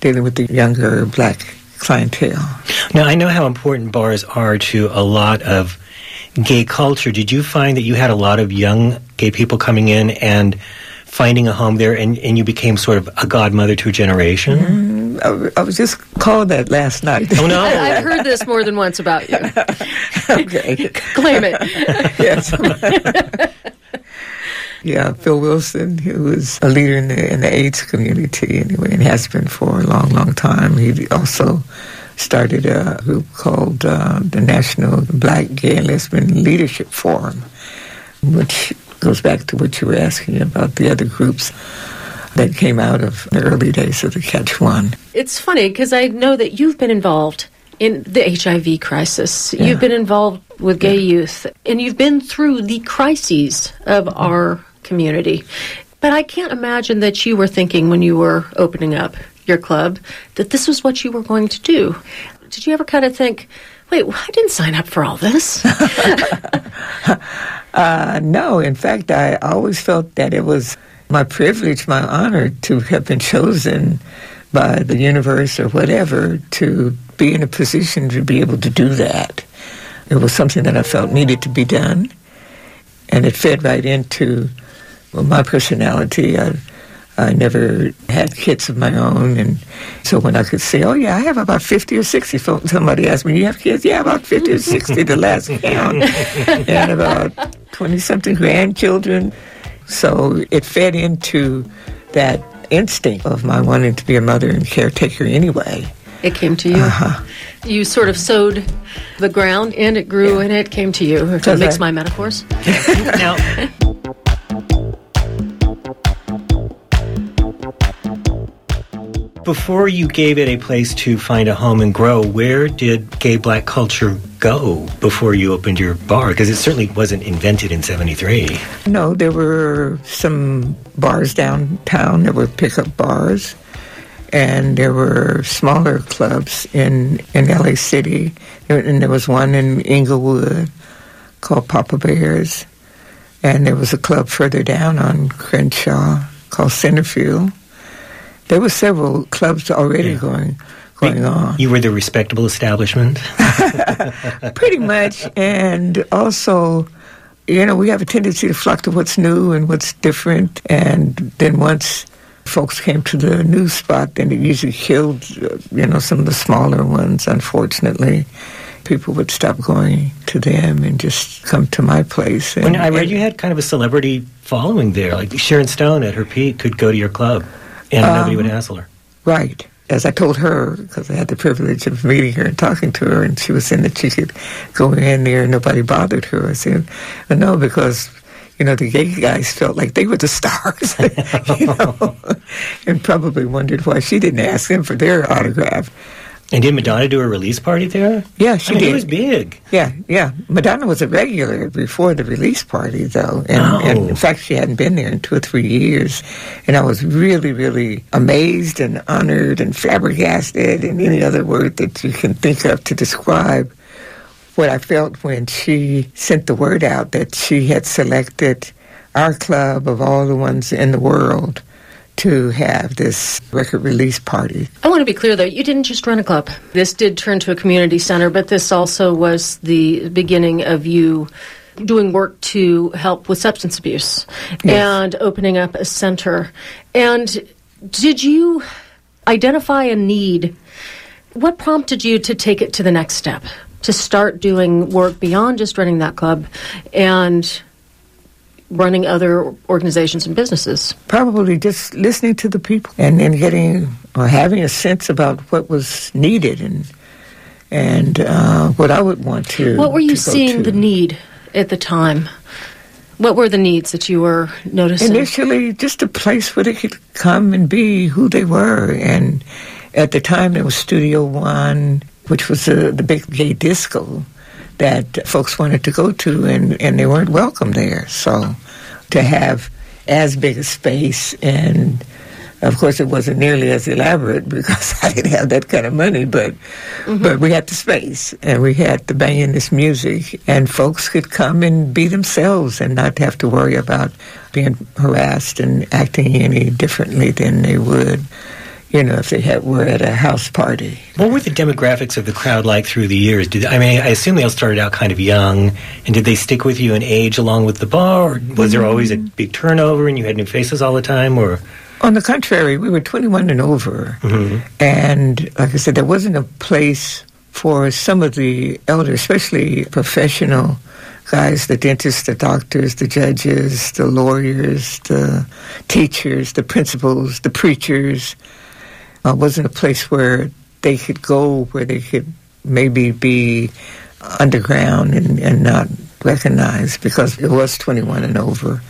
dealing with the younger black clientele. Now, I know how important bars are to a lot of gay culture. Did you find that you had a lot of young gay people coming in and finding a home there, and, and you became sort of a godmother to a generation? Mm-hmm. I, I was just called that last night. Oh, no. I, I've heard this more than once about you. Okay. Claim it. Yes. Yeah, Phil Wilson, who was a leader in the, in the AIDS community anyway, and has been for a long, long time. He also started a group called uh, the National Black Gay and Lesbian Leadership Forum, which goes back to what you were asking about the other groups that came out of the early days of the Catch One. It's funny, because I know that you've been involved in the H I V crisis. Yeah. You've been involved with gay yeah. youth, and you've been through the crises of our community. But I can't imagine that you were thinking when you were opening up your club that this was what you were going to do. Did you ever kind of think, wait, well, I didn't sign up for all this? uh, no, in fact, I always felt that it was my privilege, my honor to have been chosen by the universe or whatever to be in a position to be able to do that. It was something that I felt needed to be done, and it fed right into well, my personality. I, I never had kids of my own, and so when I could say, oh, yeah, I have about fifty or sixty, so somebody asked me, you have kids? Yeah, about fifty or sixty, the last count, and about twenty-something grandchildren. So it fed into that instinct of my wanting to be a mother and caretaker anyway. It came to you. Uh-huh. You sort of sowed the ground, and it grew, yeah. and it came to you. If that makes I? my metaphors. No. Before you gave it a place to find a home and grow, where did gay black culture go before you opened your bar? Because it certainly wasn't invented in seventy-three. No, there were some bars downtown. There were pickup bars. And there were smaller clubs in, in L A City. And there was one in Inglewood called Papa Bear's. And there was a club further down on Crenshaw called Centerfield. There were several clubs already yeah. going going on. You were the respectable establishment? Pretty much. And also, you know, we have a tendency to flock to what's new and what's different. And then once folks came to the new spot, then it usually killed, you know, some of the smaller ones, unfortunately. People would stop going to them and just come to my place. And, when I read and, you had kind of a celebrity following there. Like Sharon Stone at her peak could go to your club. And um, nobody would hassle her. Right. As I told her, because I had the privilege of meeting her and talking to her, and she was saying that she could go in there and nobody bothered her. I said, well, no, because, you know, the gay guys felt like they were the stars, you know, and probably wondered why she didn't ask them for their autograph. And did Madonna do a release party there? Yeah, she I mean, did. It was big. Yeah, yeah. Madonna was a regular before the release party, though. And, oh. and in fact, she hadn't been there in two or three years. And I was really, really amazed and honored and flabbergasted and any other word that you can think of to describe what I felt when she sent the word out that she had selected our club of all the ones in the world to have this record release party. I want to be clear, though, you didn't just run a club. This did turn to a community center, but this also was the beginning of you doing work to help with substance abuse yes. and opening up a center. And did you identify a need? What prompted you to take it to the next step, to start doing work beyond just running that club and running other organizations and businesses? Probably just listening to the people and then getting or having a sense about what was needed and and uh, what I would want to. What were you seeing the need at the time? What were the needs that you were noticing? Initially, just a place where they could come and be who they were. And at the time, there was Studio One, which was uh, the big gay disco that folks wanted to go to, and, and they weren't welcome there. So to have as big a space, and of course it wasn't nearly as elaborate because I didn't have that kind of money, but mm-hmm. but we had the space, and we had the bang in this music, and folks could come and be themselves and not have to worry about being harassed and acting any differently than they would, you know, if they had, were at a house party. What were the demographics of the crowd like through the years? Did I mean, I assume they all started out kind of young, and did they stick with you in age along with the bar? Or was mm-hmm. there always a big turnover and you had new faces all the time? Or on the contrary, we were twenty-one and over. Mm-hmm. And like I said, there wasn't a place for some of the elders, especially professional guys, the dentists, the doctors, the judges, the lawyers, the teachers, the principals, the preachers. Uh, wasn't a place where they could go, where they could maybe be underground and, and not recognized, because it was twenty-one and over.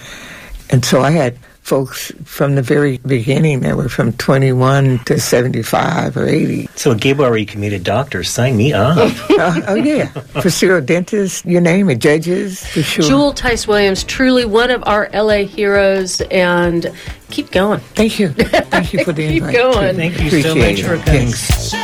And so I had folks from the very beginning that were from twenty-one to seventy-five or eighty. So a gay bar where you can meet a doctor, sign me up. uh, oh, yeah. Procedural dentists, you name it, judges, for sure. Jewel Thias Williams, truly one of our L A heroes, and keep going. Thank you. Thank you for the invite. Keep going. Thank you Appreciate so much for coming. Thanks.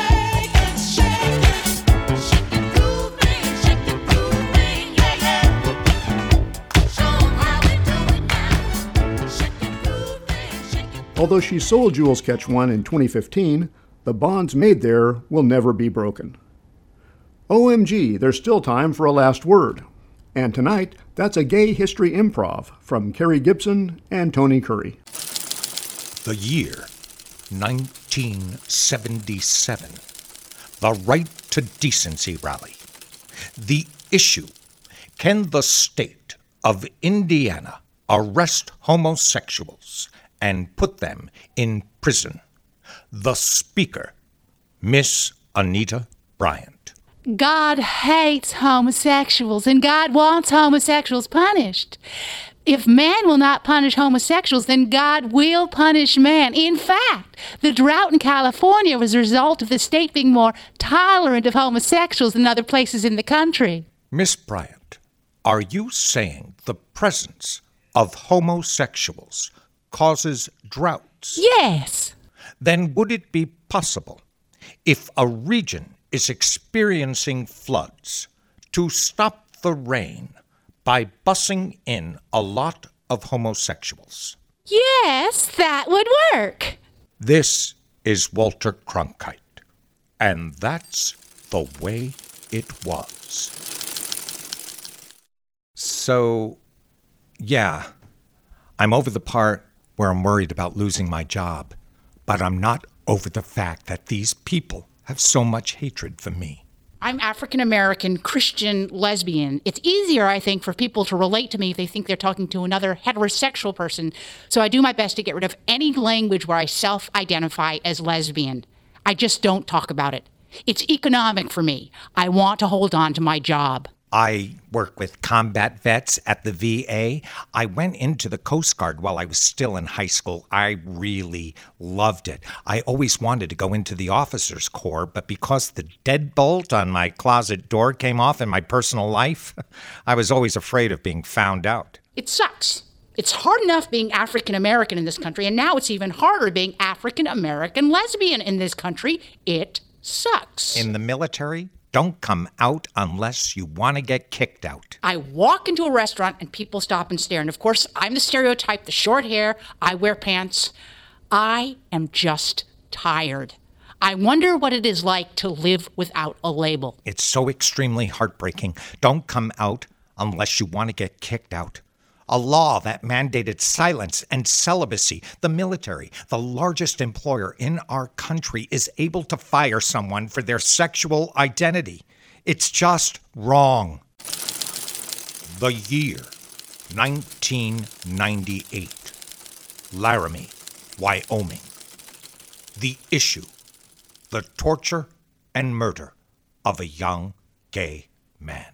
Although she sold Jewel's Catch One in twenty fifteen, the bonds made there will never be broken. O M G, there's still time for a last word. And tonight, that's a Gay History Improv from Carrie Gibson and Tony Curry. The year nineteen seventy-seven. The Right to Decency Rally. The issue, can the state of Indiana arrest homosexuals and put them in prison? The Speaker, Miss Anita Bryant. God hates homosexuals, and God wants homosexuals punished. If man will not punish homosexuals, then God will punish man. In fact, the drought in California was a result of the state being more tolerant of homosexuals than other places in the country. Miss Bryant, are you saying the presence of homosexuals causes droughts? Yes. Then would it be possible, if a region is experiencing floods, to stop the rain by bussing in a lot of homosexuals? Yes, that would work. This is Walter Cronkite, and that's the way it was. So, yeah, I'm over the part where I'm worried about losing my job, but I'm not over the fact that these people have so much hatred for me. I'm African-American, Christian, lesbian. It's easier, I think, for people to relate to me if they think they're talking to another heterosexual person. So I do my best to get rid of any language where I self-identify as lesbian. I just don't talk about it. It's economic for me. I want to hold on to my job. I work with combat vets at the V A. I went into the Coast Guard while I was still in high school. I really loved it. I always wanted to go into the officers' corps, but because the deadbolt on my closet door came off in my personal life, I was always afraid of being found out. It sucks. It's hard enough being African American in this country, and now it's even harder being African American lesbian in this country. It sucks. In the military, don't come out unless you want to get kicked out. I walk into a restaurant and people stop and stare. And of course, I'm the stereotype, the short hair, I wear pants. I am just tired. I wonder what it is like to live without a label. It's so extremely heartbreaking. Don't come out unless you want to get kicked out. A law that mandated silence and celibacy. The military, the largest employer in our country, is able to fire someone for their sexual identity. It's just wrong. The year, nineteen ninety-eight. Laramie, Wyoming. The issue, the torture and murder of a young gay man.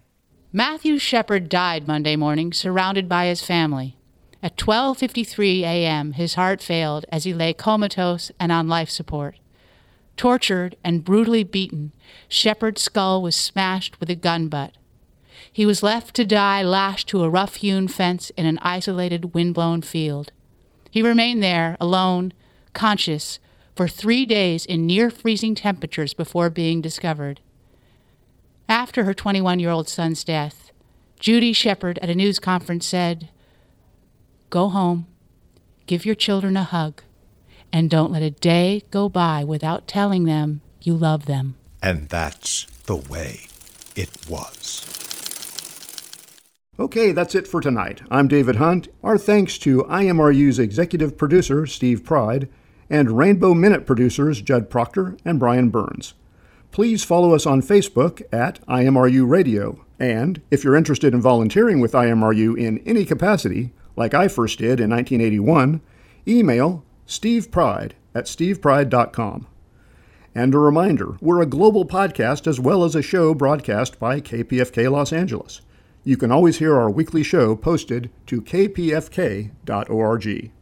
Matthew Shepard died Monday morning, surrounded by his family. At twelve fifty-three a.m., his heart failed as he lay comatose and on life support. Tortured and brutally beaten, Shepard's skull was smashed with a gun butt. He was left to die lashed to a rough-hewn fence in an isolated, windblown field. He remained there, alone, conscious, for three days in near-freezing temperatures before being discovered. After her twenty-one-year-old son's death, Judy Shepard at a news conference said, "Go home, give your children a hug, and don't let a day go by without telling them you love them." And that's the way it was. Okay, that's it for tonight. I'm David Hunt. Our thanks to I M R U's executive producer, Steve Pride, and Rainbow Minute producers, Judd Proctor and Brian Burns. Please follow us on Facebook at I M R U Radio. And if you're interested in volunteering with I M R U in any capacity, like I first did in nineteen eighty-one, email stevepride at stevepride dot com. And a reminder, we're a global podcast as well as a show broadcast by K P F K Los Angeles. You can always hear our weekly show posted to k p f k dot org.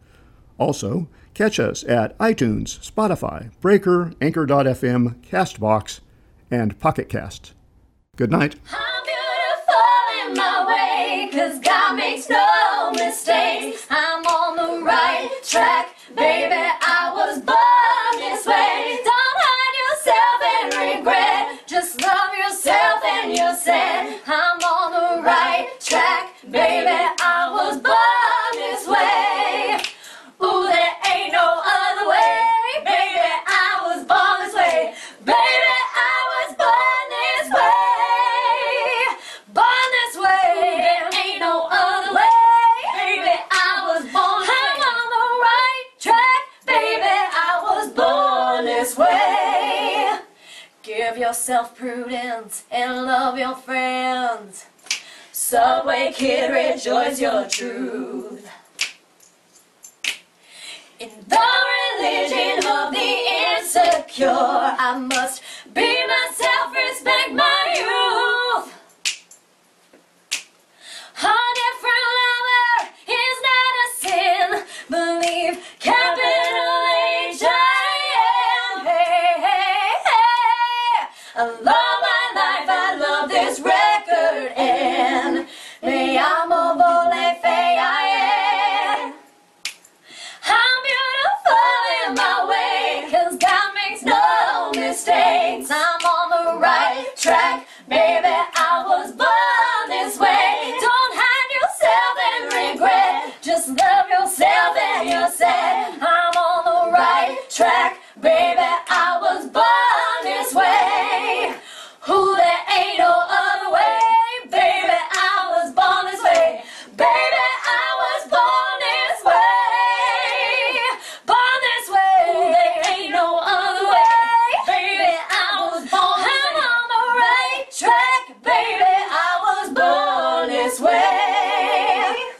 Also, catch us at iTunes, Spotify, Breaker, Anchor dot f m, CastBox, and Pocket Cast. Good night. I'm beautiful in my way, 'cause God makes no mistakes. I'm on the right track, baby. I was born this way. Don't hide yourself in regret. Just love yourself and you're set. I'm on the right track, baby. I was born this way. Ooh, there ain't no other way, baby, I was born this way, baby, I was born this way, born this way, ooh, there ain't no other way, baby, I was born this way, I'm on the right track, baby, I was born this way, give yourself prudence and love your friends, Subway Kid, rejoice your truth. In the religion of the insecure, I must be myself, respect my youth. A different lover is not a sin. Believe capital H I am. Hey, hey, hey. I love my life, I love this record, and me amo vole fei I am. I'm beautiful in my way, cause God makes no mistakes. I'm on the right track, baby, I was born this way. Don't hide yourself in regret, just love yourself and you're sad. I'm on the right track, baby, I was born this way. Who there ain't no other way, baby, I was born this way. Baby, I was born this way. Born this way, there ain't no other way. Baby, I was born this way. I'm on the right track, baby, I was born this way.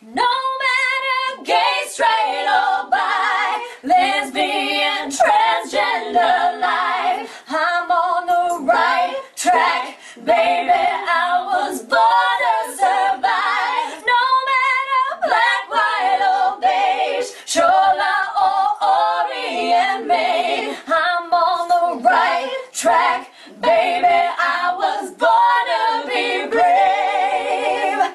No matter gay, straight or bi, lesbian, transgender life, I'm on the right track, baby, I was born to survive. No matter black, white or beige, Shola or Orient made, I'm on the right track, baby, I was born to be brave.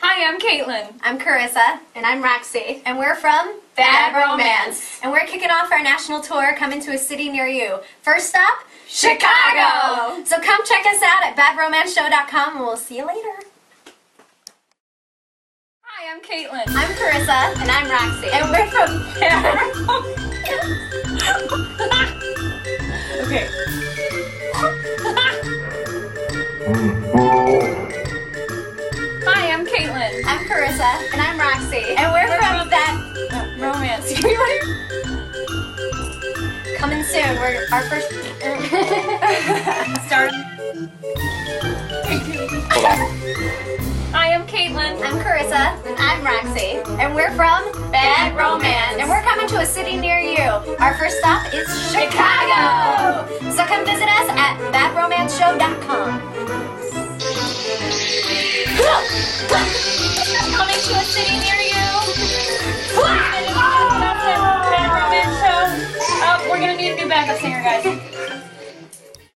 Hi, I'm Caitlin. I'm Carissa. And I'm Roxy. And we're from Bad Romance. And we're kicking off our national tour, coming to a city near you. First stop, Chicago. So come check us out at bad romance show dot com and we'll see you later. Hi, I'm Caitlin. I'm Carissa. And I'm Roxy. And we're from Bad Romance. Okay. Hi, I'm Caitlin. I'm Carissa. And I'm Roxy. And we're, we're from, from Bad Romance. Coming soon. We're our first. Start. Hold on. Hi, I'm Caitlin. I'm Carissa. And I'm Roxy. And we're from Bad Romance. And we're coming to a city near you. Our first stop is Chicago. So come visit us at bad romance show dot com.